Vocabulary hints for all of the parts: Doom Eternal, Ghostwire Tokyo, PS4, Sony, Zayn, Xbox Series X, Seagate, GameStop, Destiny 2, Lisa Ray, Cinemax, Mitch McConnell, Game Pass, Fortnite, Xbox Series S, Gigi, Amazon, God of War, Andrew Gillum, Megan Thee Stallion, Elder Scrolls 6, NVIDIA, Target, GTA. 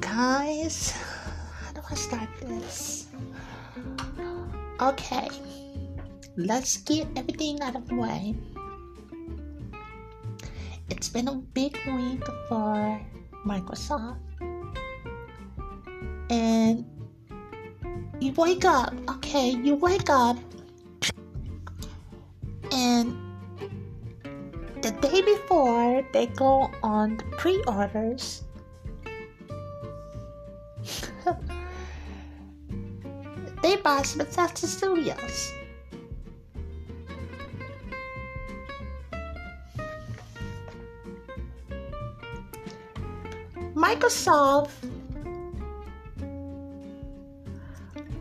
Guys, how do I start this? Okay, let's get everything out of the way. It's been a big week for Microsoft. And you wake up. And the day before they go on the pre-orders, they buy Bethesda Studios. Microsoft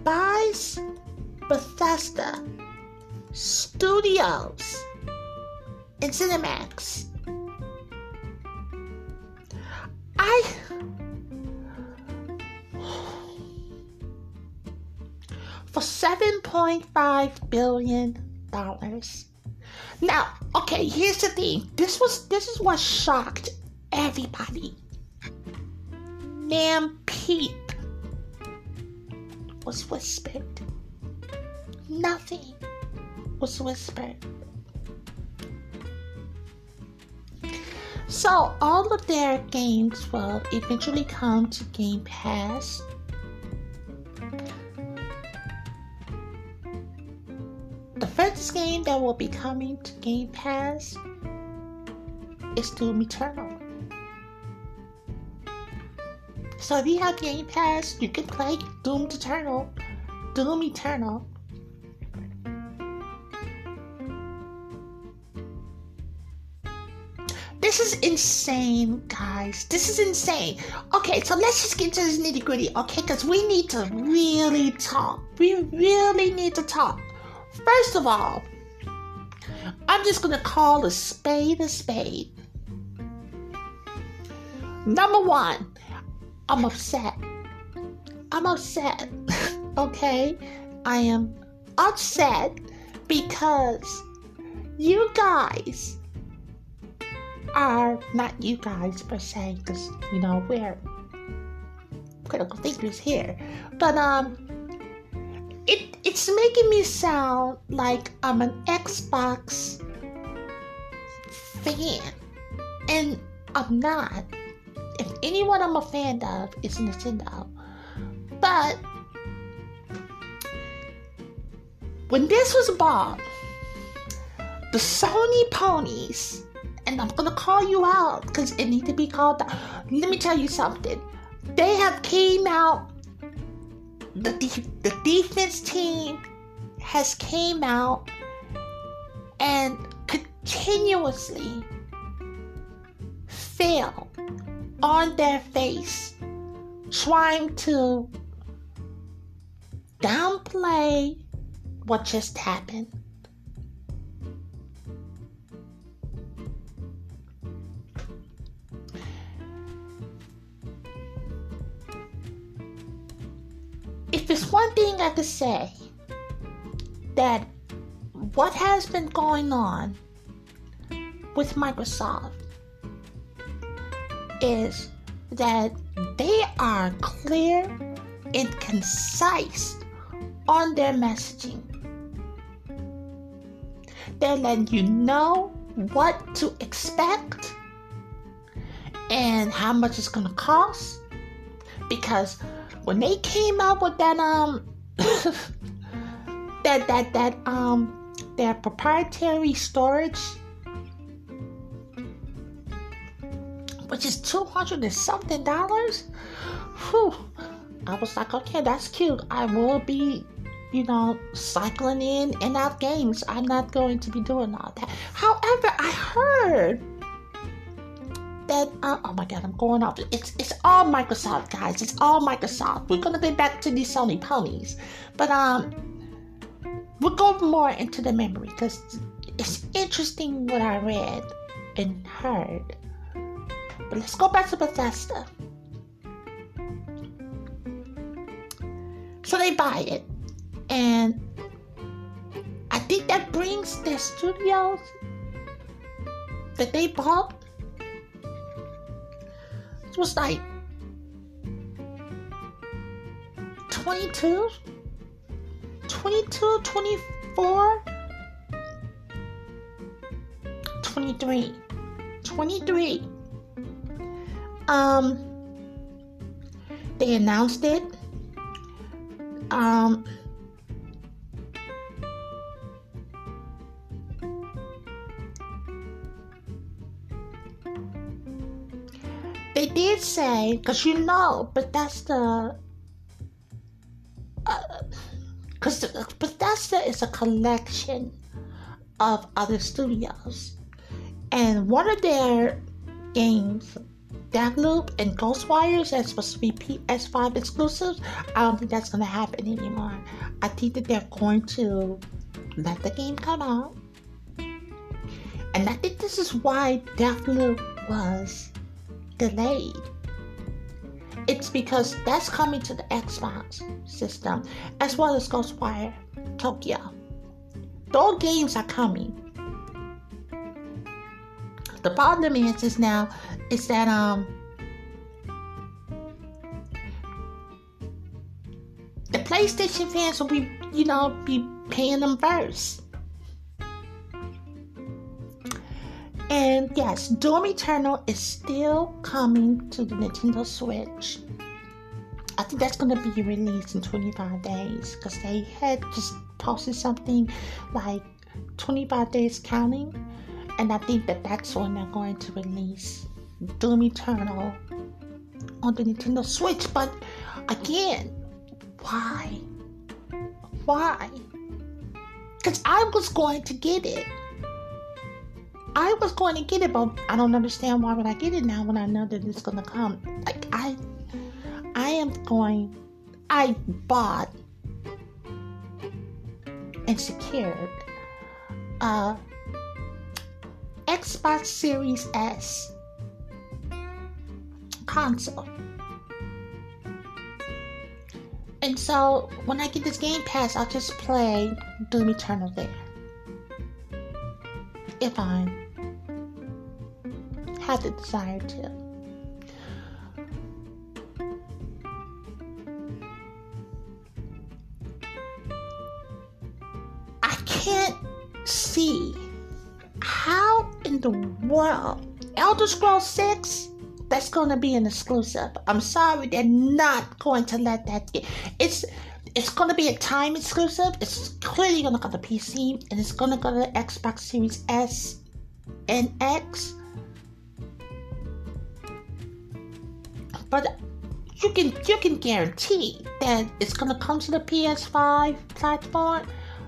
buys Bethesda Studios and Cinemax. For $7.5 billion. Now, okay, here's the thing. This is what shocked everybody. Nam Peep was whispered. Nothing was whispered. So all of their games will eventually come to Game Pass. First game that will be coming to Game Pass is Doom Eternal. So if you have Game Pass, you can play Doom Eternal. This is insane, guys. Okay, so let's just get to this nitty gritty, okay? Because we need to really talk. First of all, I'm just going to call a spade a spade. Number one, I'm upset. Okay? I am upset because you guys, because, you know, we're critical thinkers here. But, it's making me sound like I'm an Xbox fan, and I'm not. If anyone I'm a fan of is Nintendo. But when this was bought, the Sony ponies, and I'm gonna call you out because it needs to be called out. Let me tell you something. They have came out. The defense team has came out and continuously fell on their face trying to downplay what just happened. There's one thing I could say, that what has been going on with Microsoft is that they are clear and concise on their messaging. They're letting you know what to expect and how much it's going to cost, because when they came up with that their proprietary storage, which is $200 and something, I was like, okay, that's cute. I will be you know, cycling in and out games. I'm not going to be doing all that. However, I heard that, oh my God, I'm going off. It's all Microsoft, guys. It's all Microsoft. We're going to be back to these Sony ponies. But we'll go more into the memory because it's interesting what I read and heard. But let's go back to Bethesda. So they buy it. And I think that brings their studios that they bought. It was like 22, 24, 23. 23. They announced it. They did say, because you know, Bethesda is a collection of other studios, and one of their games, Deathloop and Ghostwire, that's supposed to be PS5 exclusives. I don't think that's going to happen anymore. I think that they're going to let the game come out. And I think this is why Deathloop was delayed. It's because that's coming to the Xbox system as well as Ghostwire Tokyo. Those games are coming. The problem is now is that the PlayStation fans will be, you know, be paying them first. And yes, Doom Eternal is still coming to the Nintendo Switch. I think that's going to be released in 25 days because they had just posted something like 25 days counting. And I think that that's when they're going to release Doom Eternal on the Nintendo Switch. But again, why? Why? Because I was going to get it. I was going to get it, but I don't understand why would I get it now when I know that it's going to come. Like, I bought and secured Xbox Series S console. And so when I get this Game Pass, I'll just play Doom Eternal there. If I have the desire to. I can't see how in the world Elder Scrolls 6, that's going to be an exclusive. I'm sorry, they're not going to let that get. It's going to be a time exclusive. It's clearly going to go to PC and it's going to go to Xbox Series S and X. But you can guarantee that it's going to come to the PS5 platform,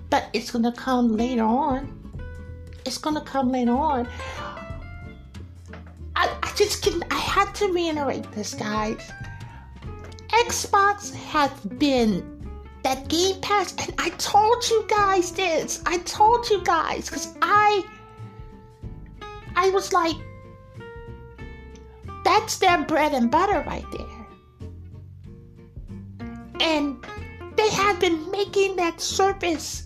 but it's going to come later on. It's gonna come later on. I had to reiterate this, guys. Xbox has been that Game Pass, and I told you guys this. I told you guys because I was like, that's their bread and butter right there. And they have been making that service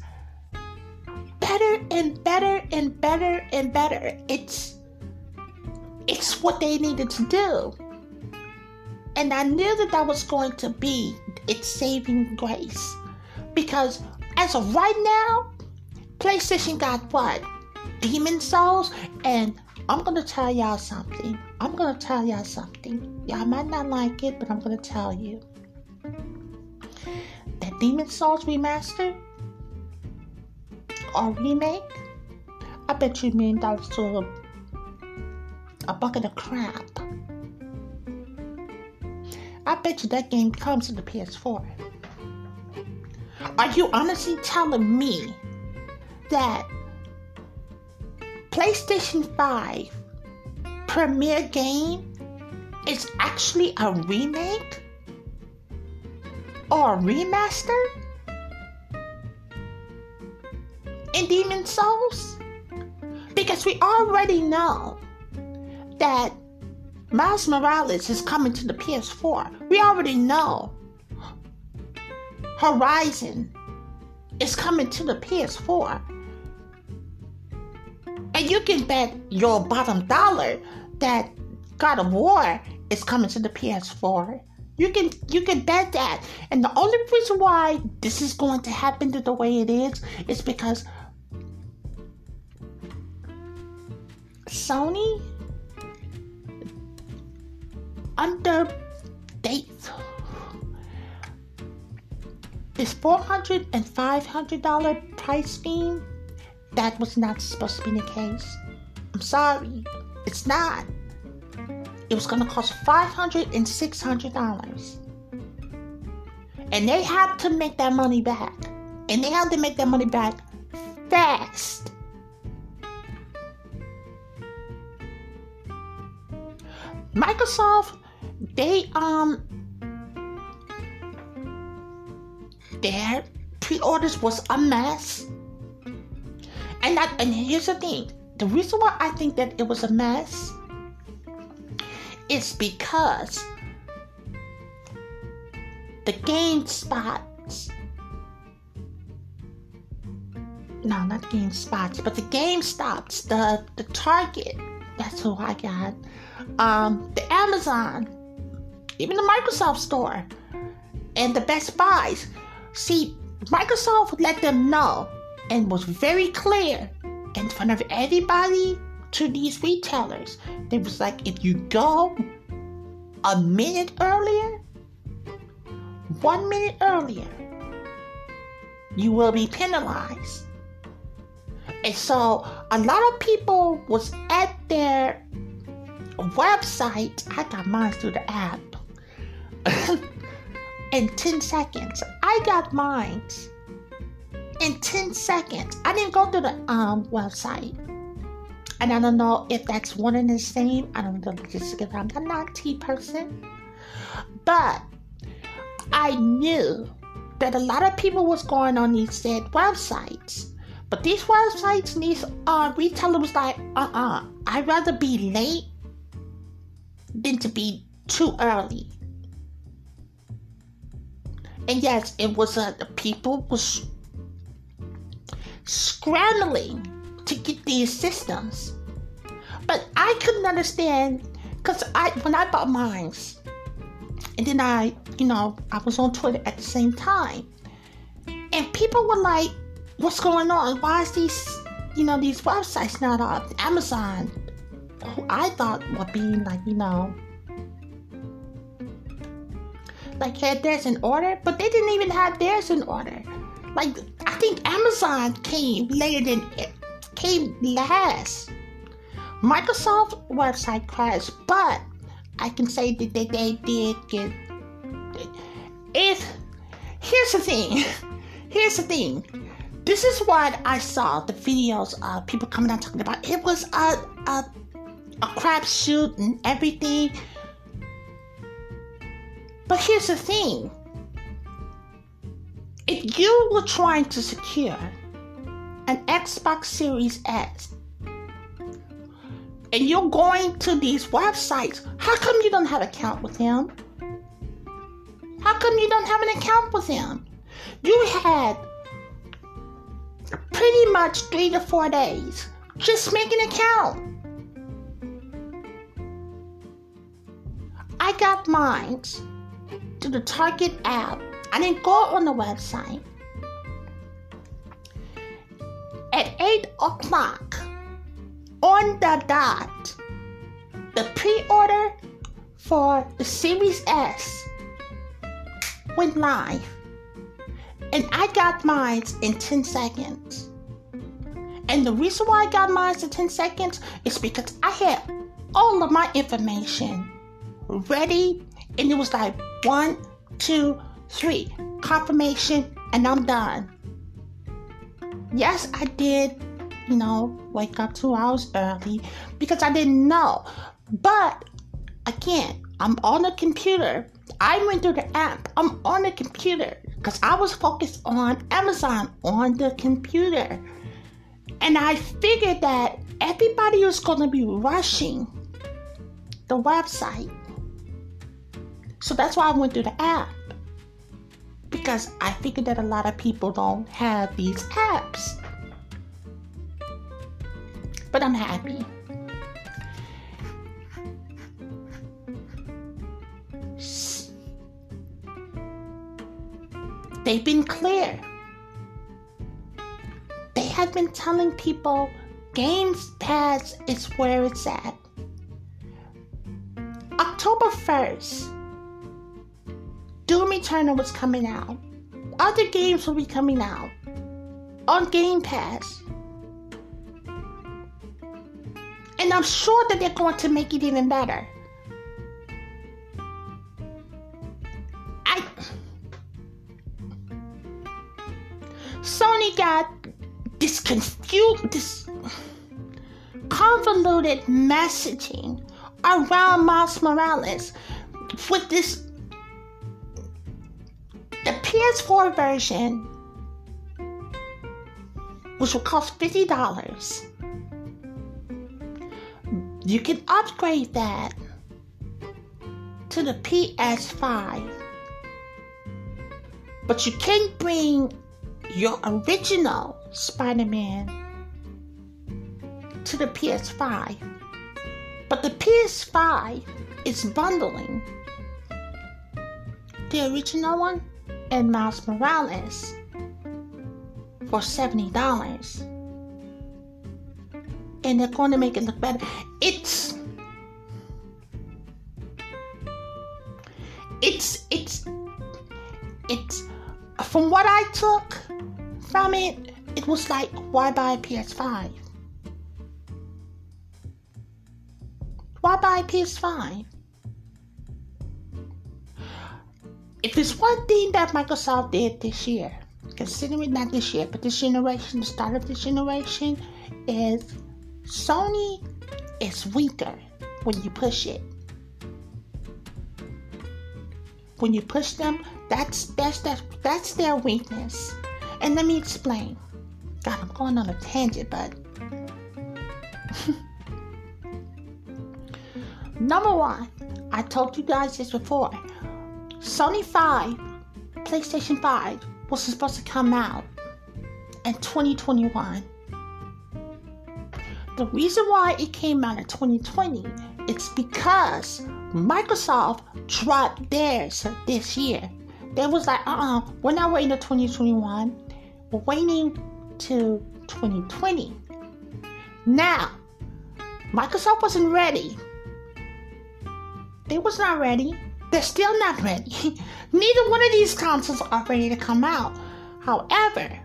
better and better and better and better. It's what they needed to do. And I knew that that was going to be its saving grace. Because as of right now, PlayStation got what? Demon's Souls? And I'm going to tell y'all something. Y'all might not like it, but I'm going to tell you. That Demon's Souls remastered or remake, I bet you $1 million to a bucket of crap. I bet you that game comes to the PS4. Are you honestly telling me that PlayStation 5 premiere game is actually a remake? Or a remaster? In Demon's Souls? Because we already know that Miles Morales is coming to the PS4. We already know Horizon is coming to the PS4. And you can bet your bottom dollar that God of War is coming to the PS4. You can bet that. And the only reason why this is going to happen the way it is because Sony underdates this $400 and $500 price scheme. That was not supposed to be the case. I'm sorry. It's not. It was going to cost $500 and $600. And they had to make that money back. And they had to make that money back fast. Microsoft, their pre-orders was a mess. And here's the thing. The reason why I think that it was a mess is because the GameStops, the Target, that's who I got, the Amazon, even the Microsoft store, and the Best Buys. See, Microsoft let them know and was very clear in front of everybody to these retailers. They was like, if you go a minute earlier, 1 minute earlier, you will be penalized. And so a lot of people was at their website. I got mine through the app. In 10 seconds. I got mine in 10 seconds. I didn't go to the website. And I don't know if that's one and the same. I don't know. I'm not a tea person. But I knew that a lot of people was going on these said websites. But these websites and these retailers was like, I'd rather be late than to be too early. And yes, it was the people was scrambling to get these systems. But I couldn't understand, because when I bought mine, and then I was on Twitter at the same time, and people were like, what's going on? Why is these websites not up? Amazon, who I thought would be like had theirs in order, but they didn't even have theirs in order. Like, I think Amazon came last. Microsoft website crashed, but I can say that they did get it. Here's the thing. This is what I saw, the videos of people coming out talking about. It was a crapshoot and everything. But here's the thing. If you were trying to secure an Xbox Series S and you're going to these websites, how come you don't have an account with them? How come you don't have an account with them? You had pretty much 3 to 4 days. Just make an account. I got mine to the Target app. I didn't go on the website. At 8 o'clock on the dot, the pre-order for the Series S went live. And I got mine in 10 seconds. And the reason why I got mine in 10 seconds is because I had all of my information ready. And it was like 1, 2, 3, confirmation, and I'm done. Yes, I did, wake up 2 hours early because I didn't know. But again, I'm on the computer. I went through the app. I'm on the computer because I was focused on Amazon on the computer. And I figured that everybody was going to be rushing the website. So that's why I went through the app. Because I figured that a lot of people don't have these apps. But I'm happy. They've been clear. They have been telling people Game Pass is where it's at. October 1st. Doom Eternal was coming out. Other games will be coming out on Game Pass. And I'm sure that they're going to make it even better. Sony got this this convoluted messaging around Miles Morales with this. The PS4 version, which will cost $50, you can upgrade that to the PS5, but you can't bring your original Spider-Man to the PS5, but the PS5 is bundling the original one and Miles Morales for $70, and they're going to make it look better. It's from what I took from it, it was like, why buy a PS5? Why buy a PS5? If there's one thing that Microsoft did this year, considering not this year, but this generation, the start of this generation, is Sony is weaker when you push it. When you push them, that's their weakness. And let me explain. God, I'm going on a tangent, but number one, I told you guys this before. Sony 5, PlayStation 5 was supposed to come out in 2021. The reason why it came out in 2020 is because Microsoft dropped theirs this year. They was like, we're not waiting to 2021. We're waiting to 2020. Now, Microsoft wasn't ready. They was not ready. They're still not ready. Neither one of these consoles are ready to come out. However,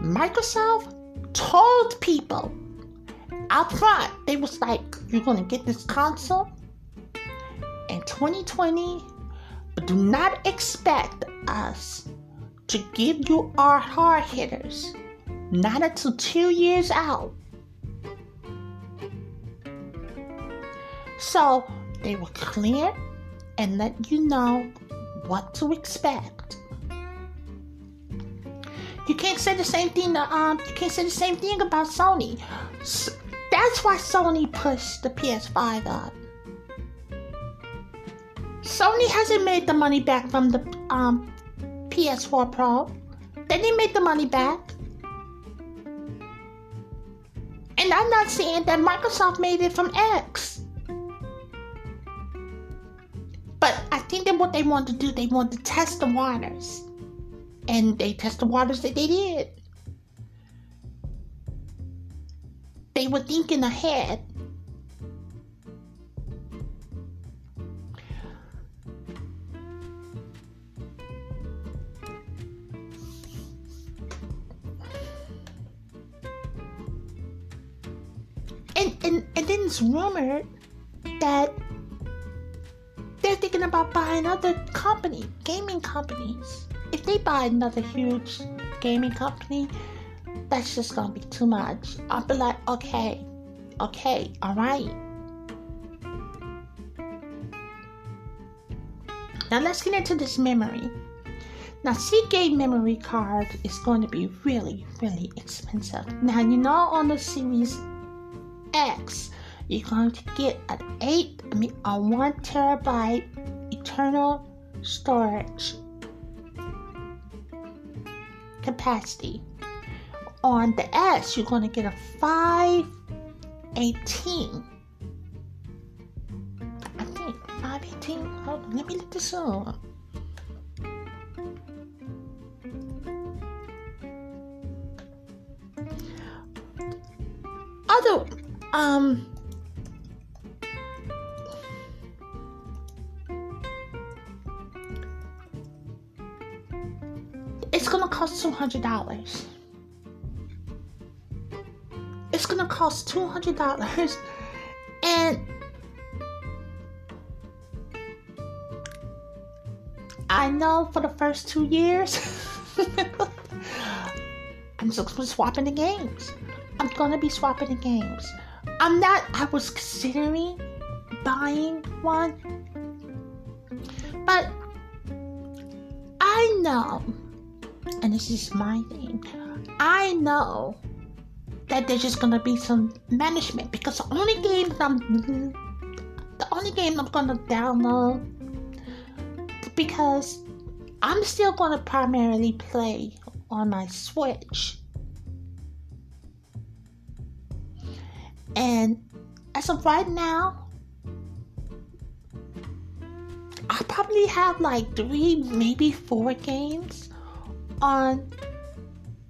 Microsoft told people out front, they was like, you're going to get this console in 2020, but do not expect us to give you our hard hitters, not until 2 years out. So, they were clear and let you know what to expect. You can't say the same thing about Sony. So that's why Sony pushed the PS5 up. Sony hasn't made the money back from the PS4 Pro. They didn't make the money back. And I'm not saying that Microsoft made it from X. But I think that what they want to do, they want to test the waters. And they test the waters that they did. They were thinking ahead. And then it's rumored that they're thinking about buying other company, gaming company, if they buy another huge gaming company, that's just gonna be too much. I'll be like, okay, all right. Now let's get into this memory. Now, Seagate memory card is going to be really, really expensive. Now, you know on the Series X, you're going to get a 1 terabyte eternal storage capacity. On the S, you're going to get a 518. I think 518. Hold on, let me look this up. Although, it's gonna cost $200. It's gonna cost $200, and I know for the first 2 years, I'm just gonna be swapping the games. I was considering buying one, but I know, and this is my thing, I know that there's just gonna be some management, because the only game I'm gonna download, because I'm still gonna primarily play on my Switch. And as of right now, I probably have like 3, maybe 4 games on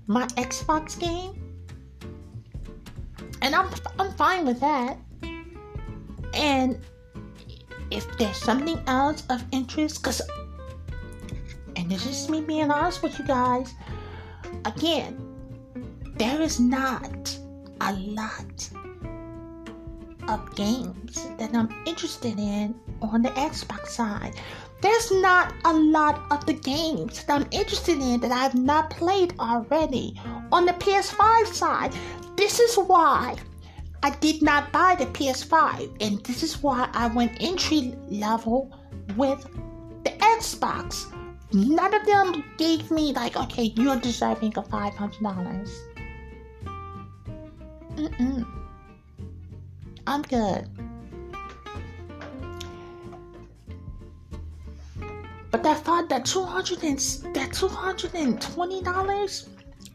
my Xbox game. And I'm fine with that. And if there's something else of interest, and this is me being honest with you guys, again, there is not a lot of games that I'm interested in on the Xbox side. There's not a lot of the games that I'm interested in that I've not played already on the PS5 side. This is why I did not buy the PS5, and this is why I went entry level with the Xbox. None of them gave me like, okay, you're deserving of $500. I'm good. But $220,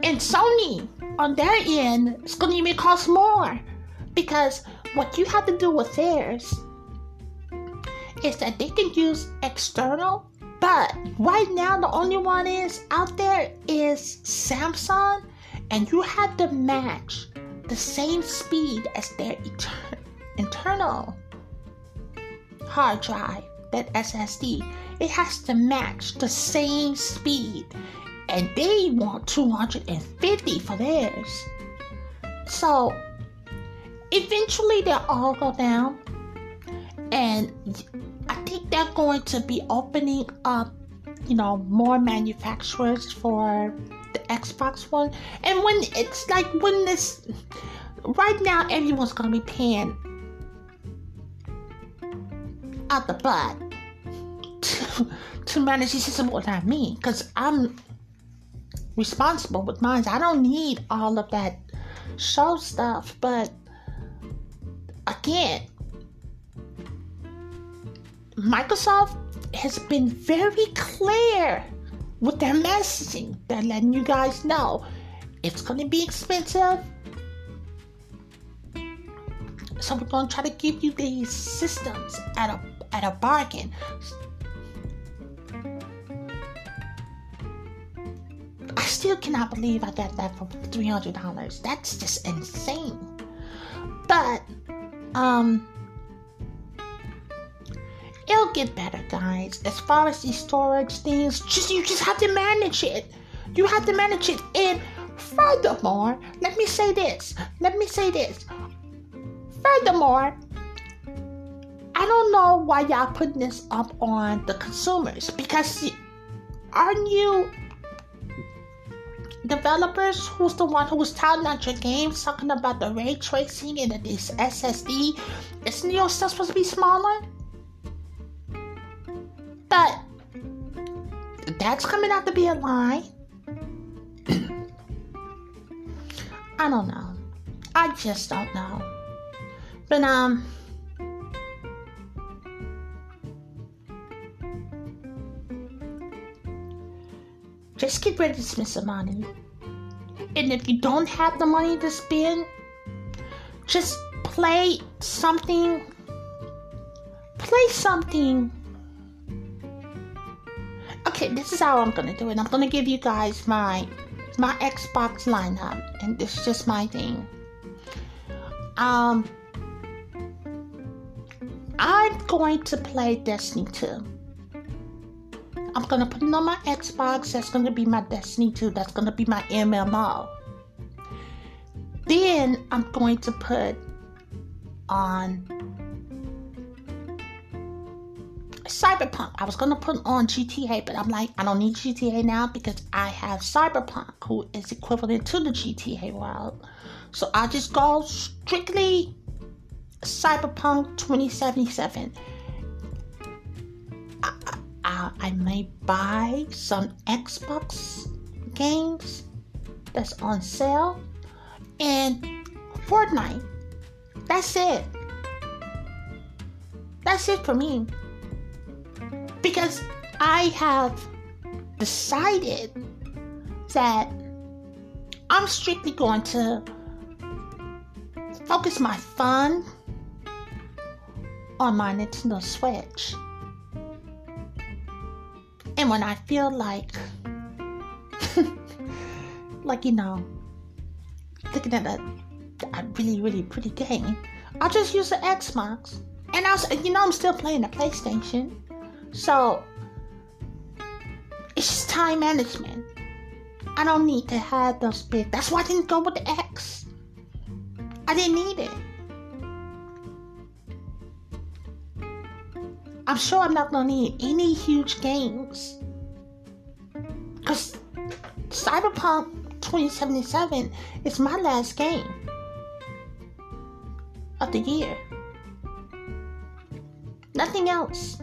and Sony on their end is gonna even cost more, because what you have to do with theirs is that they can use external. But right now the only one is out there is Samsung, and you have to match the same speed as their internal hard drive, that SSD. It has to match the same speed, and they want 250 for theirs. So eventually they'll all go down, and I think they're going to be opening up, you know, more manufacturers for the Xbox One. And when it's like, when this, right now everyone's gonna be paying out the butt to manage the system. What I mean, because I'm responsible with mine, I don't need all of that show stuff. But again, Microsoft has been very clear with their messaging. They're letting you guys know it's going to be expensive, so we're going to try to give you these systems at a bargain. I still cannot believe I got that for $300. That's just insane. But it'll get better, guys. As far as these storage things, you just have to manage it. You have to manage it. And furthermore, let me say this. Furthermore, I I don't know why y'all putting this up on the consumers, because aren't you developers who's the one who's touting out your games, talking about the ray tracing and this SSD? Isn't your stuff supposed to be smaller? But that's coming out to be a lie. I don't know. I just don't know. But just get ready to spend some money. And if you don't have the money to spend, just play something. Play something. Okay, this is how I'm gonna do it. I'm gonna give you guys my Xbox lineup, and this is just my thing. I'm going to play Destiny 2. I'm gonna put it on my Xbox. That's gonna be my Destiny 2. That's gonna be my MMO. Then I'm going to put on Cyberpunk. I was gonna put on GTA, but I'm like, I don't need GTA now because I have Cyberpunk, who is equivalent to the GTA world. So I'll just go strictly Cyberpunk 2077. I may buy some Xbox games that's on sale and Fortnite. That's it. That's it for me. Because I have decided that I'm strictly going to focus my fun on my Nintendo Switch. And when I feel like, looking at a really, really pretty game, I'll just use the Xbox. And I'm still playing the PlayStation. So, it's just time management. I don't need to have those big. That's why I didn't go with the X. I didn't need it. I'm sure I'm not going to need any huge games. Because Cyberpunk 2077 is my last game of the year. Nothing else.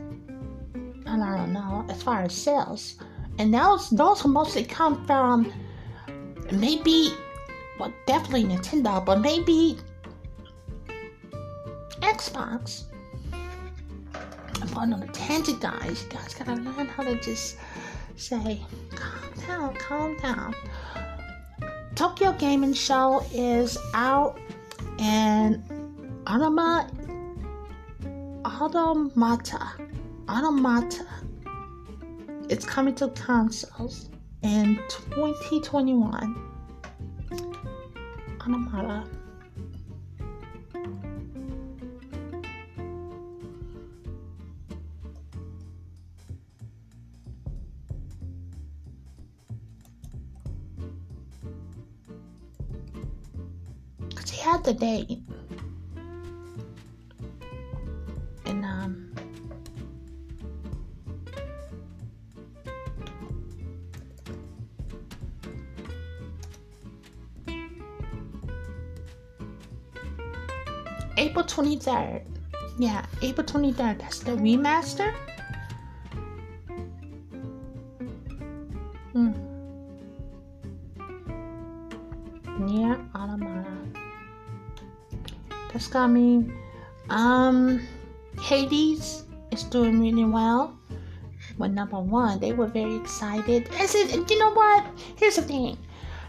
And I don't know, as far as sales. And those will mostly come from definitely Nintendo, but maybe Xbox. I'm going on a tangent, guys. You guys gotta learn how to just say, calm down. Tokyo Gaming Show is out, and Automata. It's coming to consoles in 2021. Automata. Because he had the date. April 23rd. Yeah, April 23rd. That's the remaster. Yeah, Automata. That's coming. Hades is doing really well. Well, number one, they were very excited. I said, you know what? Here's the thing.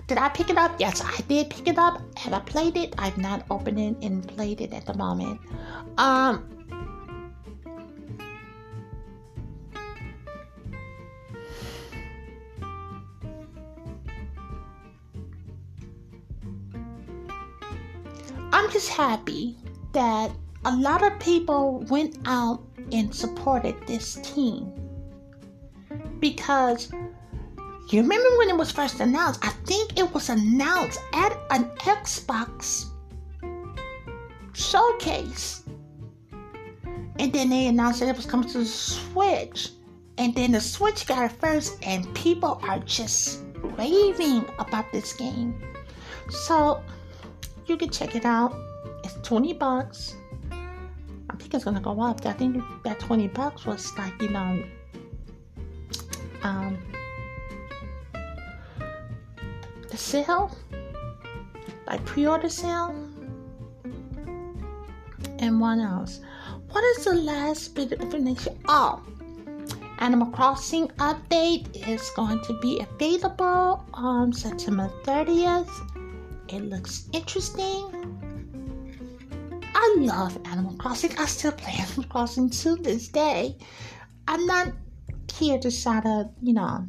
Did I pick it up? Yes, I did pick it up. Have I played it? I've not opened it and played it at the moment. I'm just happy that a lot of people went out and supported this team, because you remember when it was first announced? I think it was announced at an Xbox showcase. And then they announced that it was coming to the Switch. And then the Switch got it first, and people are just raving about this game. So, you can check it out. It's $20. I think it's going to go up. I think that $20 was like, you know, the sale, like pre-order sale, and what else? What is the last bit of information? Oh, Animal Crossing update is going to be available on September 30th. It looks interesting. I love Animal Crossing. I still play Animal Crossing to this day. I'm not here to try to, you know,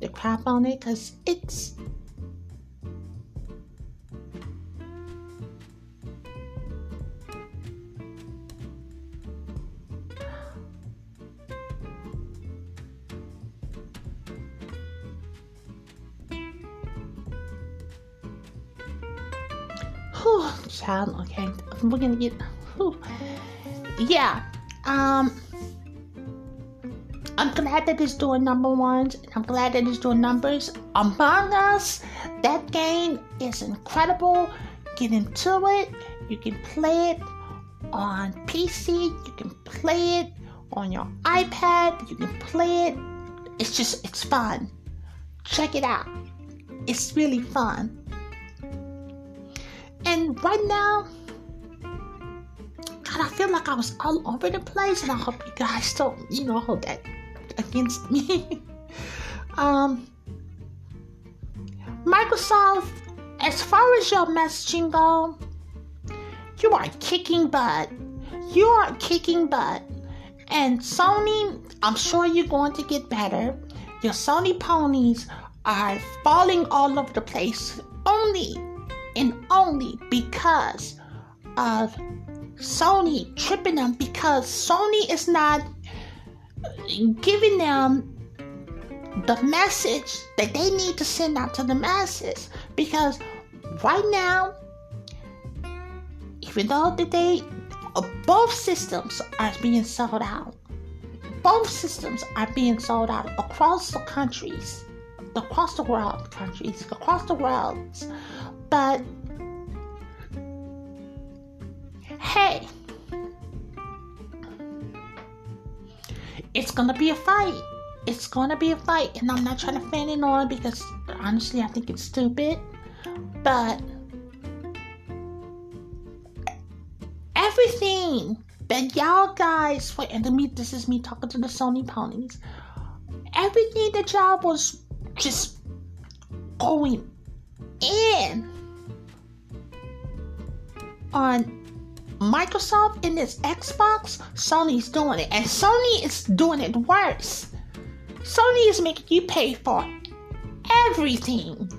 the crap on it, because okay, we're gonna get, I'm glad that it's doing number ones, and I'm glad that it's doing numbers. Among Us, that game is incredible. Get into it. You can play it on PC, you can play it on your iPad, you can play it. It's just, it's fun. Check it out. It's really fun. And right now, God, I feel like I was all over the place, and I hope you guys don't, you know, hold that against me. Microsoft, as far as your messaging go, you are kicking butt. You are kicking butt. And Sony, I'm sure you're going to get better. Your Sony ponies are falling all over the place only and only because of Sony tripping them, because Sony is not giving them the message that they need to send out to the masses. Because right now, even though both systems are being sold out, both systems are being sold out across the countries, across the world, across the world. But hey, it's gonna be a fight. It's gonna be a fight, and I'm not trying to fan it on, because honestly, I think it's stupid. But everything that y'all guys were, and to me, this is me talking to the Sony ponies. Everything that y'all was just going in on Microsoft in this Xbox, Sony's doing it, and Sony is doing it worse. Sony is making you pay for everything,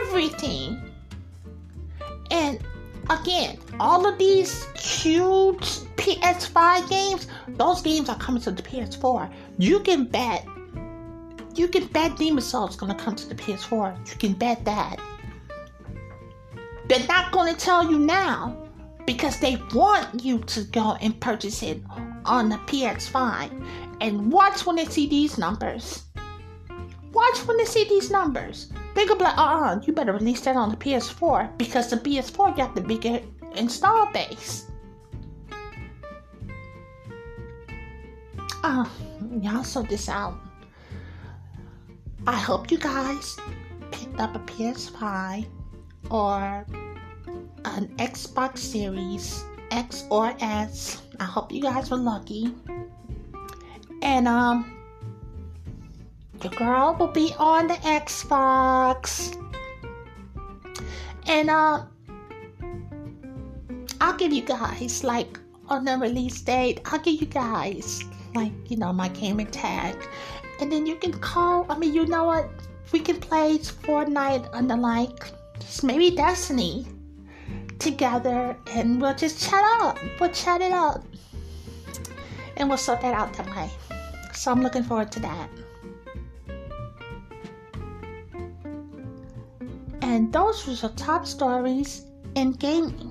everything. And again, all of these huge PS5 games, those games are coming to the PS4. You can bet Demon's Souls is going to come to the PS4. You can bet that. They're not going to tell you now, because they want you to go and purchase it on the PS5. And watch when they see these numbers. They're going to be like, you better release that on the PS4, because the PS4 got the bigger install base. Y'all sort this out. I hope you guys picked up a PS5 or an Xbox Series X or S. I hope you guys were lucky. And your girl will be on the Xbox. And I'll give you guys, like, on the release date, I'll give you guys, like, you know, my gamer tag. And then you can call, you know what? We can play Fortnite and the like, just maybe Destiny together, and we'll just chat up. We'll chat it up. And we'll sort that out that way. So I'm looking forward to that. And those were the top stories in gaming.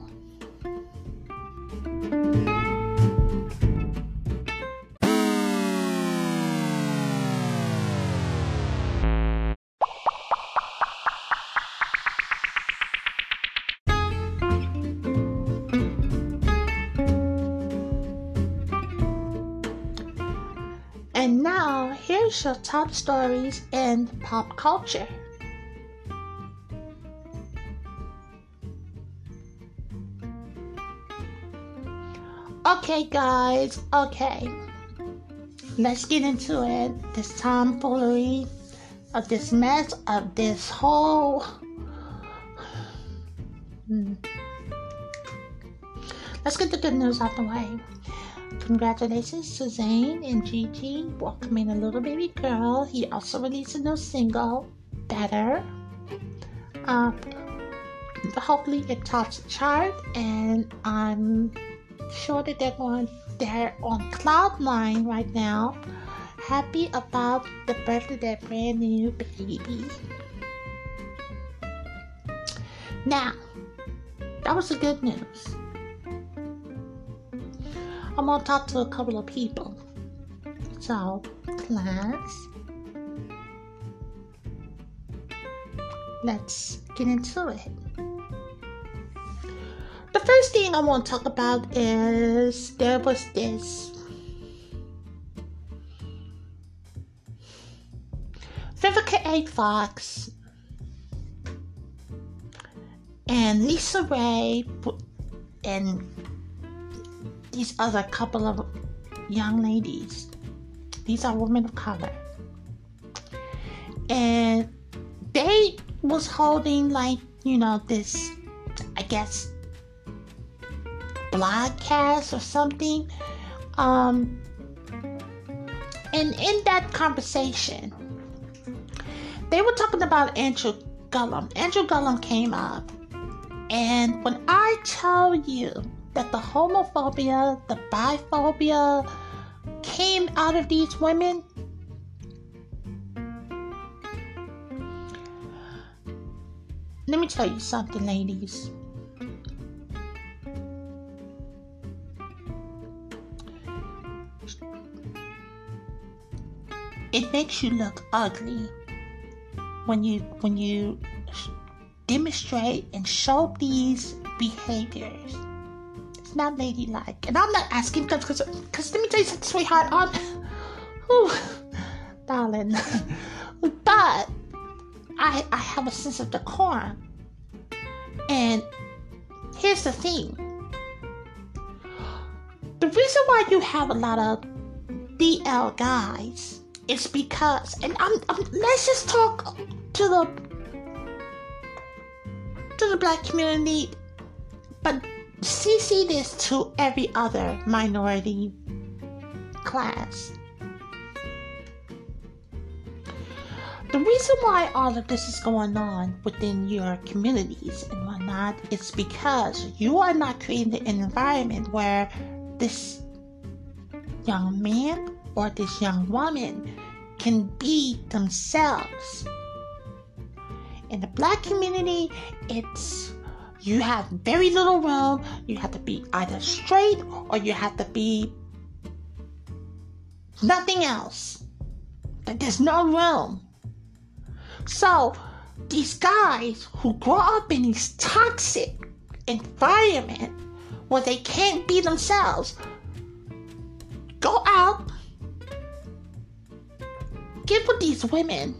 now, here's your top stories in pop culture. Okay, guys, okay. Let's get into it. This tomfoolery of this mess of this whole... Let's get the good news out the way. Congratulations to Zayn and Gigi welcoming a little baby girl. He also released a new single, Better. Hopefully it tops the chart, and I'm sure that they're on cloud nine right now. Happy about the birth of their brand new baby. Now, that was the good news. I'm gonna talk to a couple of people. So, class, let's get into it. The first thing I want to talk about is there was this Vivica A. Fox and Lisa Ray and these other couple of young ladies. These are women of color. And they was holding, like, you know, this, I guess, blogcast or something. And in that conversation, they were talking about Andrew Gillum. Andrew Gillum came up. And when I tell you that the homophobia, the biphobia came out of these women, let me tell you something, ladies. It makes you look ugly when you demonstrate and show these behaviors. Not ladylike, and I'm not asking because let me tell you something, sweetheart. Darling, but I have a sense of decorum. And here's the thing: the reason why you have a lot of BL guys is because, and let's just talk to the black community, but CC this to every other minority class. The reason why all of this is going on within your communities and whatnot is because you are not creating an environment where this young man or this young woman can be themselves. In the black community, it's you have very little room. You have to be either straight or you have to be nothing else. There's no room. So these guys who grow up in these toxic environment where they can't be themselves, go out, get with these women,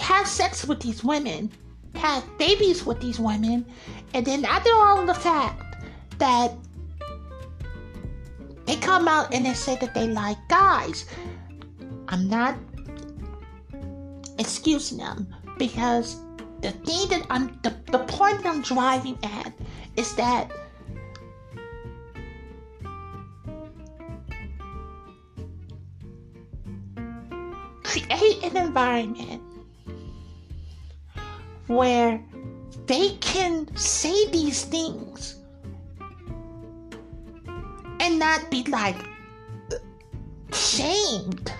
have sex with these women, have babies with these women, and then after all of the fact that they come out and they say that they like guys, I'm not excusing them, because the thing that the point that I'm driving at is that create an environment where they can say these things and not be, like, shamed.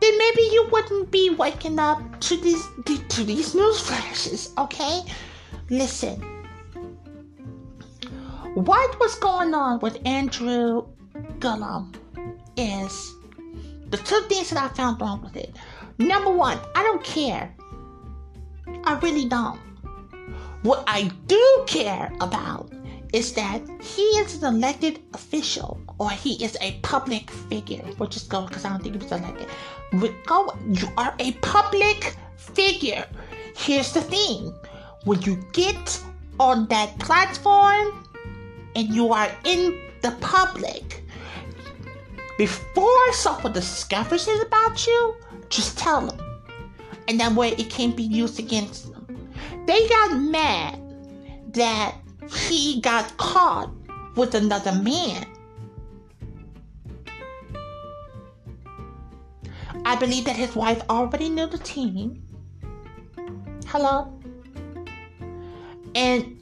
Then maybe you wouldn't be waking up to these news flashes, okay? Listen, what was going on with Andrew Gillum is the two things that I found wrong with it. Number one, I don't care. I really don't. What I do care about is that he is an elected official or he is a public figure. We'll just go because I don't think people like it. We go, you are a public figure. Here's the thing. When you get on that platform and you are in the public, before someone discovers it about you, just tell them. And that way it can't be used against them. They got mad that he got caught with another man. I believe that his wife already knew the team. Hello? And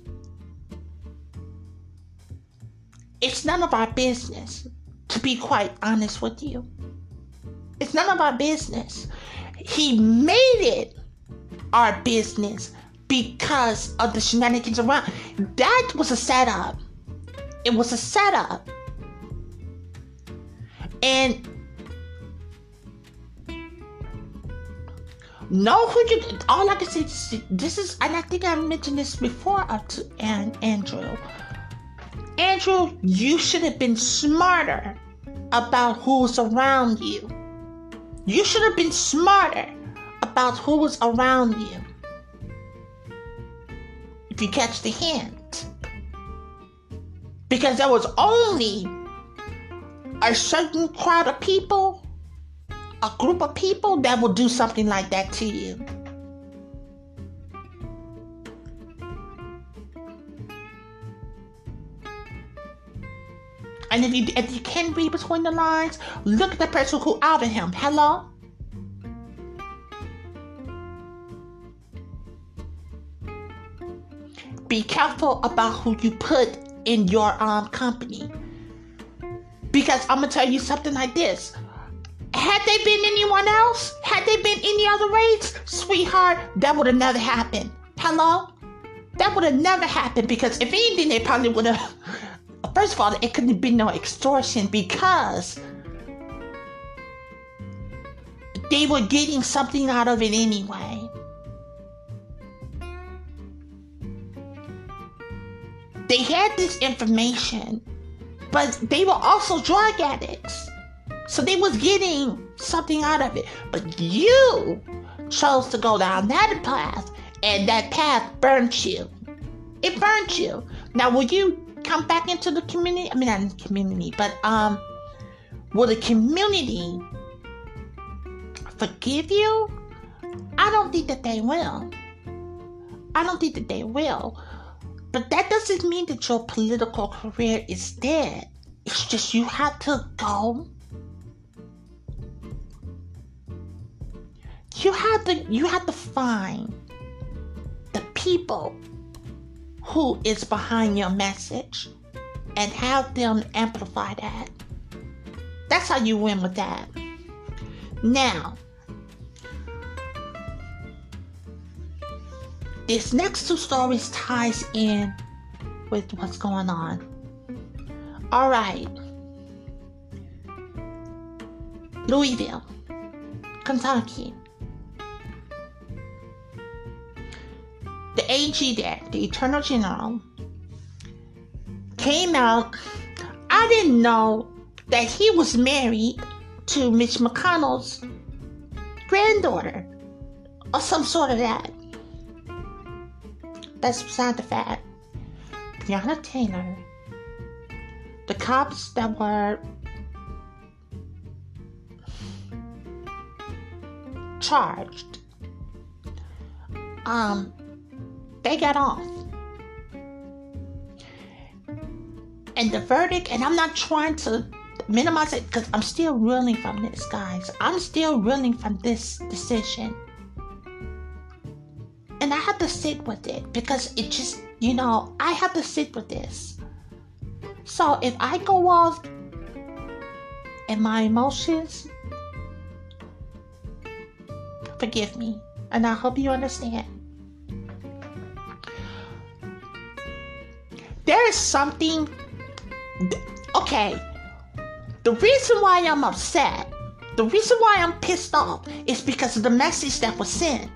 it's none of our business, to be quite honest with you. It's none of our business. He made it our business because of the shenanigans around. That was a setup. It was a setup. And know who you, all I can say, this is, and I think I mentioned this before up to Andrew. Andrew, you should have been smarter about who's around you. You should have been smarter about who was around you. If you catch the hint. Because there was only a certain crowd of people, a group of people that will do something like that to you. And if you can read between the lines, look at the person who outed him. Hello? Be careful about who you put in your company. Because I'm going to tell you something like this. Had they been anyone else, had they been any other race, sweetheart, that would have never happened. Hello? That would have never happened, because if anything, they probably would have... First of all, it couldn't have been no extortion because they were getting something out of it anyway. They had this information, but they were also drug addicts. So they was getting something out of it. But you chose to go down that path, and that path burnt you. It burnt you. Now, will you come back into the community? I mean, not in the community, but will the community forgive you? I don't think that they will. I don't think that they will. But that doesn't mean that your political career is dead. It's just you have to go. You have to find the people who is behind your message and have them amplify that. That's how you win with that. Now, this next two stories ties in with what's going on. All right. Louisville, Kentucky. The AG there, the Attorney General, came out. I didn't know that he was married to Mitch McConnell's granddaughter or some sort of that. That's beside the fact. Breonna Taylor, the cops that were charged, they got off. And the verdict, and I'm not trying to minimize it because I'm still reeling from this, guys. I'm still reeling from this decision. And I have to sit with it because it just, you know, I have to sit with this. So if I go off in my emotions, forgive me. And I hope you understand. There is something, okay, the reason why I'm upset, the reason why I'm pissed off is because of the message that was sent.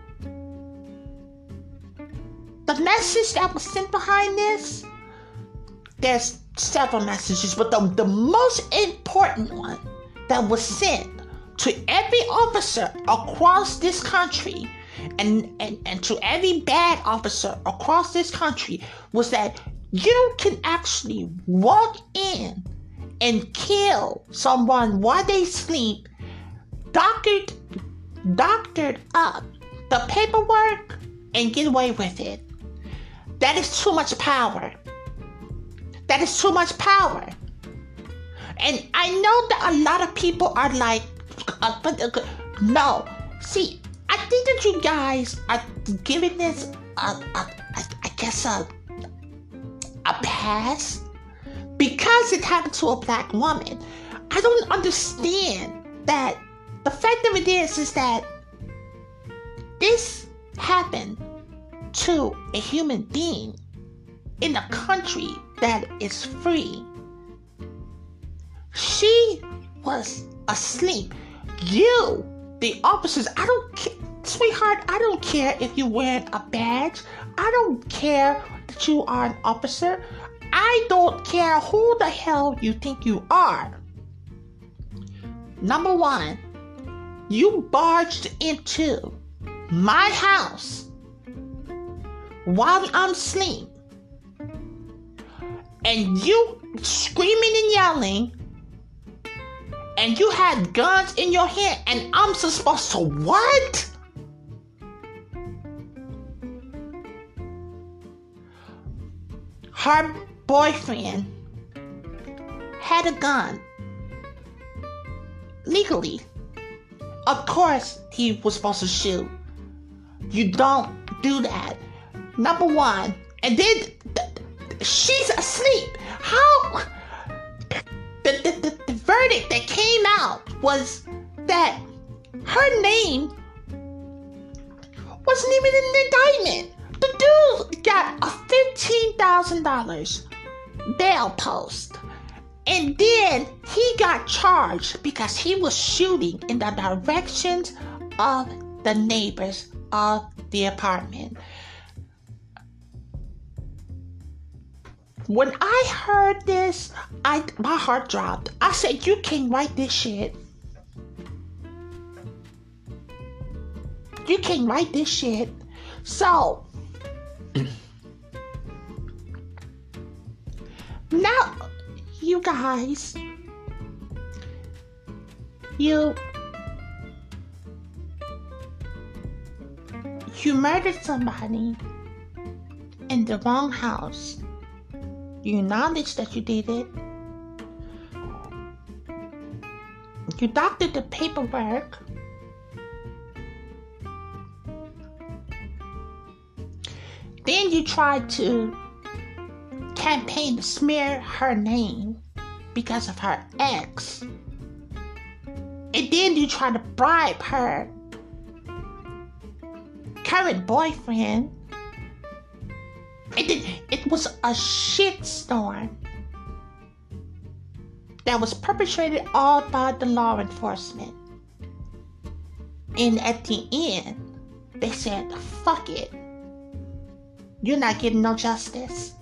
The message that was sent behind this, there's several messages, but the most important one that was sent to every officer across this country and to every bad officer across this country was that you can actually walk in and kill someone while they sleep, doctored up the paperwork, and get away with it. That is too much power. That is too much power. And I know that a lot of people are like, no. See, I think that you guys are giving this, a pass because it happened to a black woman. I don't understand that. The fact of it is that this happened to a human being in a country that is free. She was asleep. You, the officers, I don't care, sweetheart, I don't care if you're wearing a badge. I don't care that you are an officer. I don't care who the hell you think you are. Number one, you barged into my house while I'm asleep, and you screaming and yelling, and you had guns in your hand, and I'm supposed to what? Her boyfriend had a gun. Legally. Of course he was supposed to shoot. You don't do that. Number one. And then she's asleep. How? The verdict that came out was that her name wasn't even in the indictment. The dude got a $15,000 bail post. And then he got charged because he was shooting in the directions of the neighbors of the apartment. When I heard this, my heart dropped. I said, you can't write this shit. You can't write this shit. So, now, you guys, you murdered somebody in the wrong house. You acknowledge that you did it. You doctored the paperwork. Then you tried to campaign to smear her name because of her ex. And then you try to bribe her current boyfriend. And then it was a shitstorm that was perpetrated all by the law enforcement. And at the end, they said, fuck it. You're not getting no justice.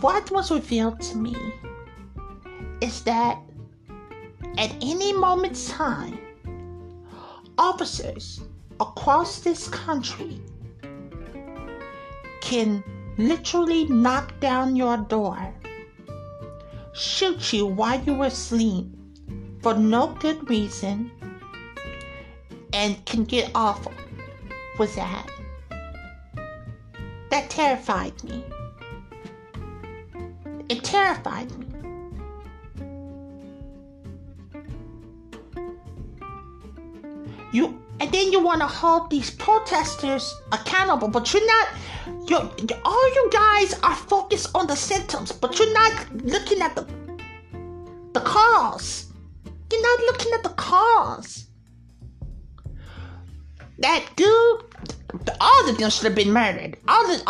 What was revealed to me is that at any moment in time, officers across this country can literally knock down your door, shoot you while you were asleep for no good reason, and can get off with that. That terrified me. It terrified me. And then you want to hold these protesters accountable, but you're not. All you guys are focused on the symptoms, but you're not looking at the cause. You're not looking at the cause. That dude, all of them should have been murdered. All of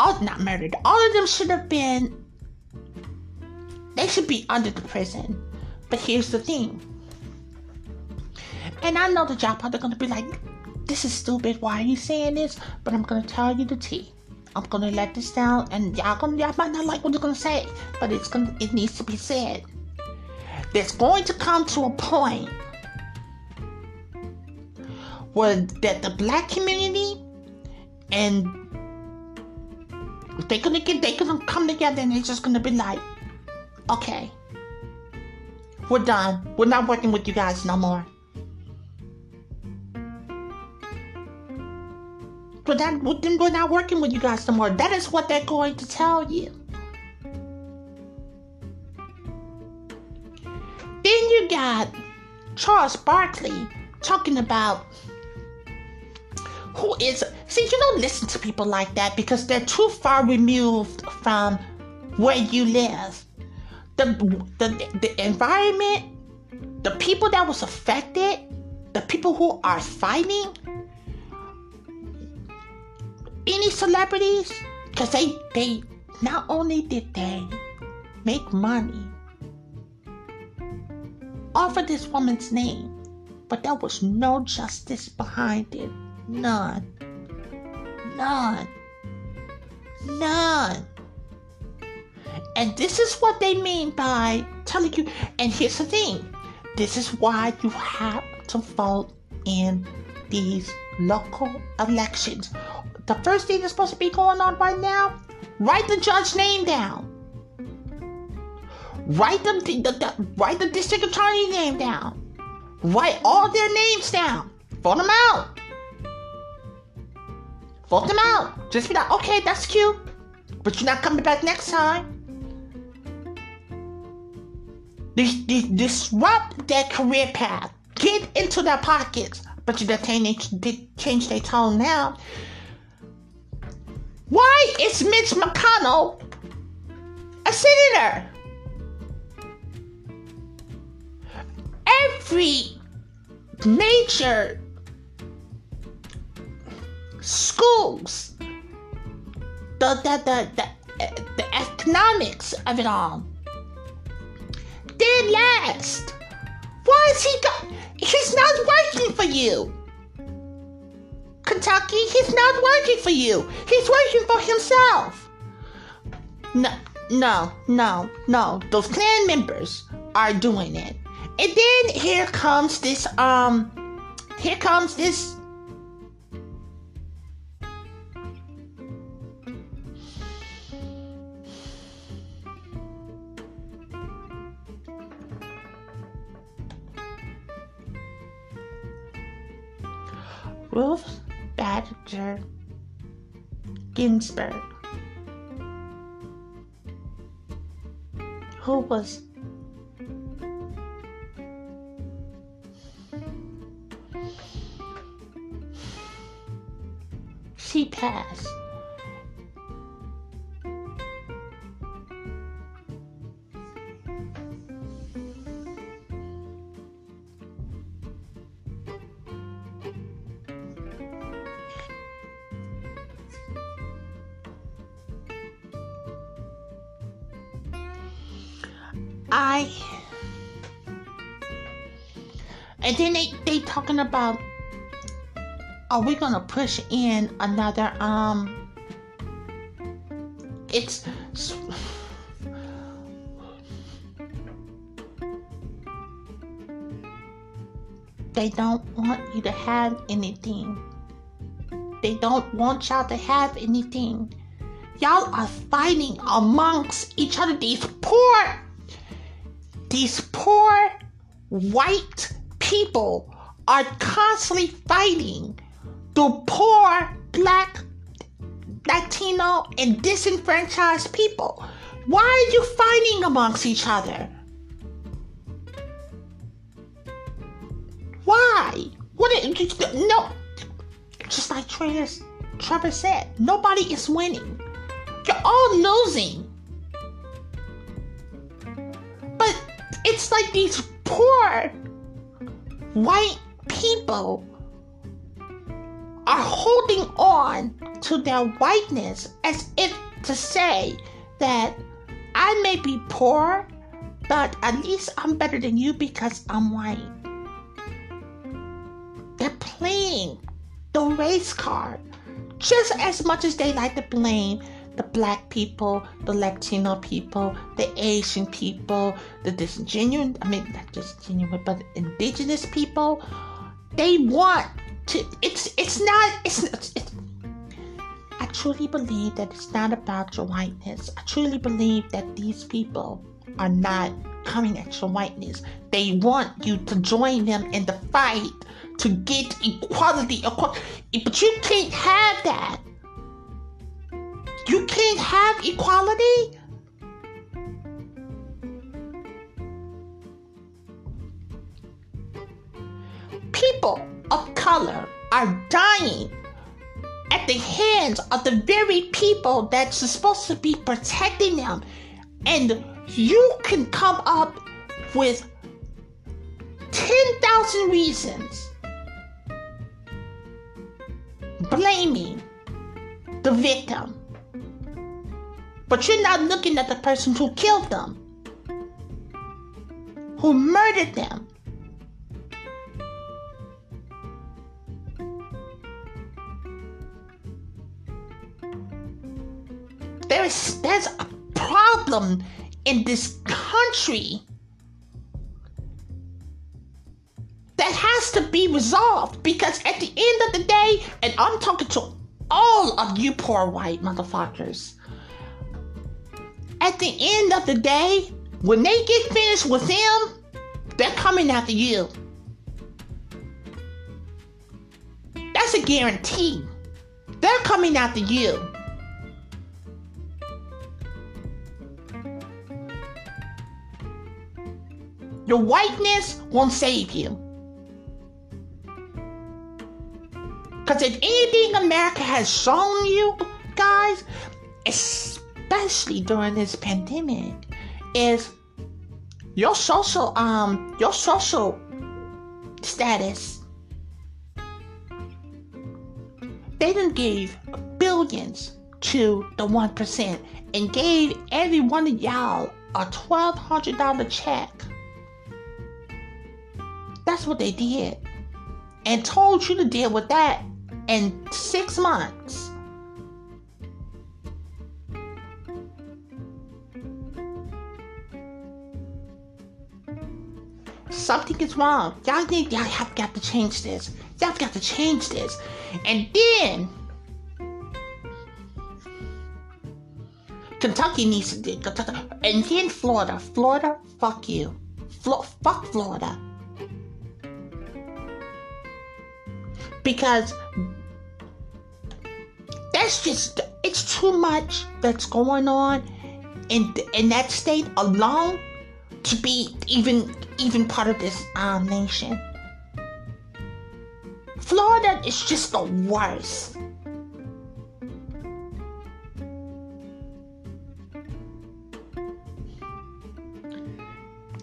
them should have been. They should be under the prison. But here's the thing. And I know that y'all probably gonna be like, this is stupid, why are you saying this? But I'm gonna tell you the tea. I'm gonna let this down, and y'all might not like what you're gonna say, but it needs to be said. There's going to come to a point where that the black community and they're gonna come together, and it's just gonna be like, okay, we're done. We're not working with you guys no more. We're not working with you guys no more. That is what they're going to tell you. Then you got Charles Barkley talking about who is... See, you don't listen to people like that because they're too far removed from where you live. The environment, the people that was affected, the people who are fighting... Any celebrities, because they not only did they make money off of this woman's name, but there was no justice behind it. None. And this is what they mean by telling you, and here's the thing, this is why you have to vote in these local elections. The first thing that's supposed to be going on right now, write the judge's name down. Write the district attorney's name down. Write all their names down. Vote them out. Just be like, okay, that's cute, but you're not coming back next time. They disrupt their career path. Get into their pockets. But you change their tone now. Why is Mitch McConnell a senator? Every major schools, the economics of it all, did last. Why is he he's not working for you? Kentucky, he's not working for you. He's working for himself. No. Those Klan members are doing it. And then here comes this Ruth Bader Ginsburg, who was she passed And then they talking about, are we gonna push in another it's they don't want you to have anything. They don't want y'all to have anything. Y'all are fighting amongst each other. These poor white people are constantly fighting the poor black, Latino, and disenfranchised people. Why are you fighting amongst each other? Why? Just like Trevor said, nobody is winning. You're all losing. But it's like these poor white people are holding on to their whiteness as if to say that I may be poor, but at least I'm better than you because I'm white. They're playing the race card, just as much as they like to blame the black people, the Latino people, the Asian people, the disingenuous, I mean, not disingenuous, but indigenous people, they want to, it's I truly believe that it's not about your whiteness. I truly believe that these people are not coming at your whiteness. They want you to join them in the fight to get equality. But you can't have that. You can't have equality? People of color are dying at the hands of the very people that's supposed to be protecting them. And you can come up with 10,000 reasons blaming the victim. But you're not looking at the person who killed them, who murdered them. There's a problem in this country that has to be resolved, because at the end of the day, and I'm talking to all of you poor white motherfuckers, at the end of the day, when they get finished with them, they're coming after you. That's a guarantee. They're coming after you. Your whiteness won't save you. Because if anything America has shown you guys, especially during this pandemic, is your social status. They done gave billions to the 1% and gave every one of y'all a $1,200 check. That's what they did. And told you to deal with that in 6 months. Something is wrong. Y'all have got to change this. Y'all have got to change this. And then Kentucky needs to do Kentucky. And then Florida. Florida, fuck you. Fuck Florida. Because that's just, it's too much that's going on in that state alone to be even part of this nation. Florida is just the worst.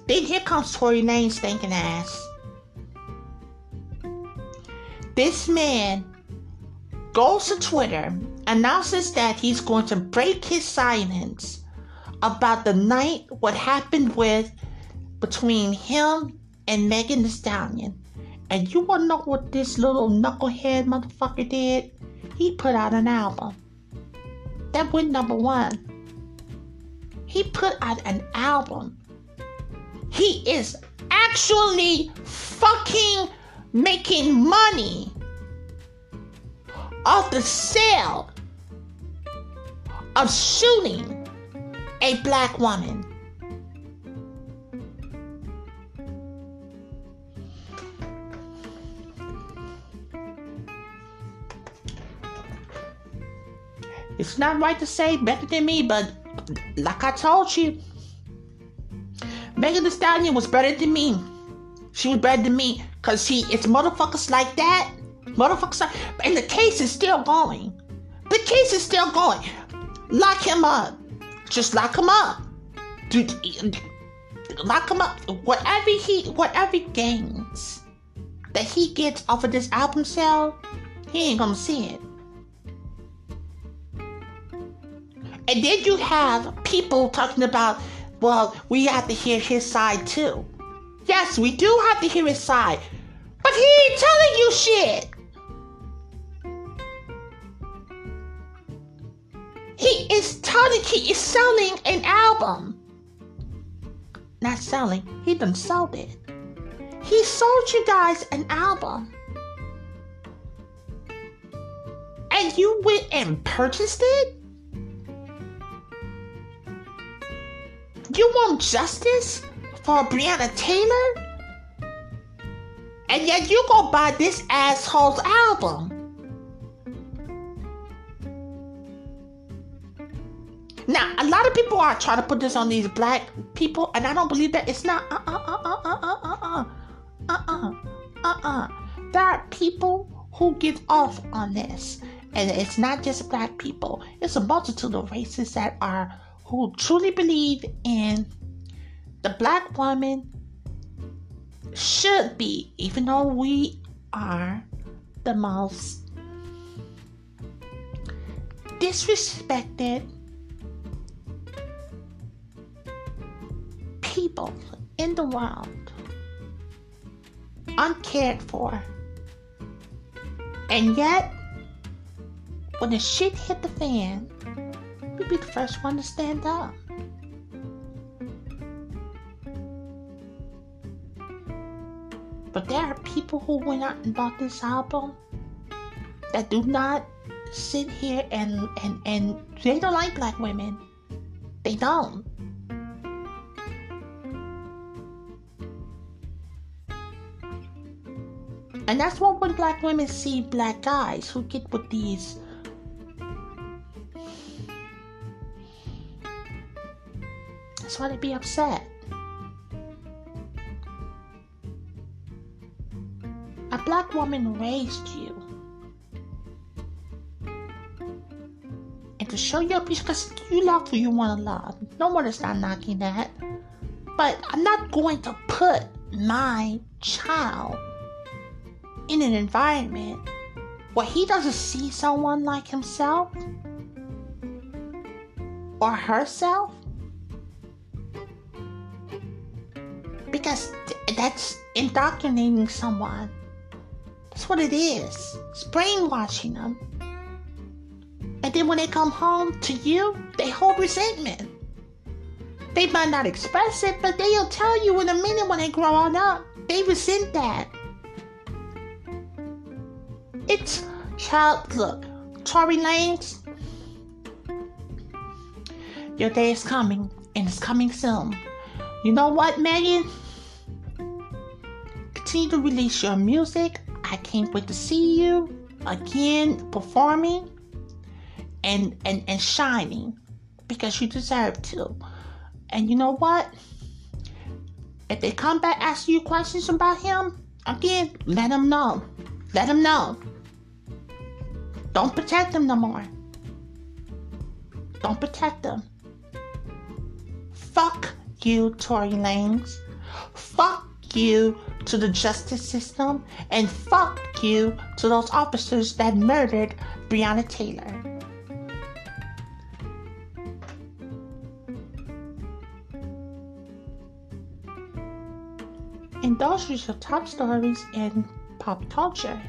Then here comes Tory Lanez stinking ass. This man goes to Twitter, announces that he's going to break his silence about the night, what happened between him and Megan Thee Stallion. And you wanna know what this little knucklehead motherfucker did? He put out an album. That went #1. He put out an album. He is actually fucking making money off the sale of shooting a black woman. It's not right to say better than me, but like I told you, Megan Thee Stallion was better than me. She was better than me. Cause it's motherfuckers like that. Motherfuckers like, and the case is still going. The case is still going. Lock him up. Just lock him up. Dude, lock him up. Whatever gains that he gets off of this album sale, he ain't gonna see it. And then you have people talking about, well, we have to hear his side too. Yes, we do have to hear his side, but he ain't telling you shit. Target is selling an album. Not selling, he done sold it. He sold you guys an album. And you went and purchased it? You want justice for Breonna Taylor? And yet you go buy this asshole's album. Now, a lot of people are trying to put this on these black people, and I don't believe that. It's not. There are people who get off on this. And it's not just black people. It's a multitude of races that are, who truly believe in the black woman should be, even though we are the most disrespected people in the world, uncared for. And yet, when the shit hit the fan, we'd be the first one to stand up. But there are people who went out and bought this album that do not sit here and they don't like black women. They don't. And that's what when black women see black guys who get with these that's why they be upset. A black woman raised you. And to show your peace, because you love who you want to love. No one is not knocking that. But I'm not going to put my child in an environment where he doesn't see someone like himself or herself. Because that's indoctrinating someone. That's what it is. It's brainwashing them. And then when they come home to you, they hold resentment. They might not express it, but they'll tell you in a minute when they grow on up. They resent that. It's child, look, Tory Lanez, your day is coming, and it's coming soon. You know what, Megan? Continue to release your music. I can't wait to see you again performing and shining, because you deserve to. And you know what? If they come back asking you questions about him, again, let them know. Let them know. Don't protect them no more. Don't protect them. Fuck you, Tory Lanez. Fuck you to the justice system, and fuck you to those officers that murdered Breonna Taylor. And those are your top stories in pop culture.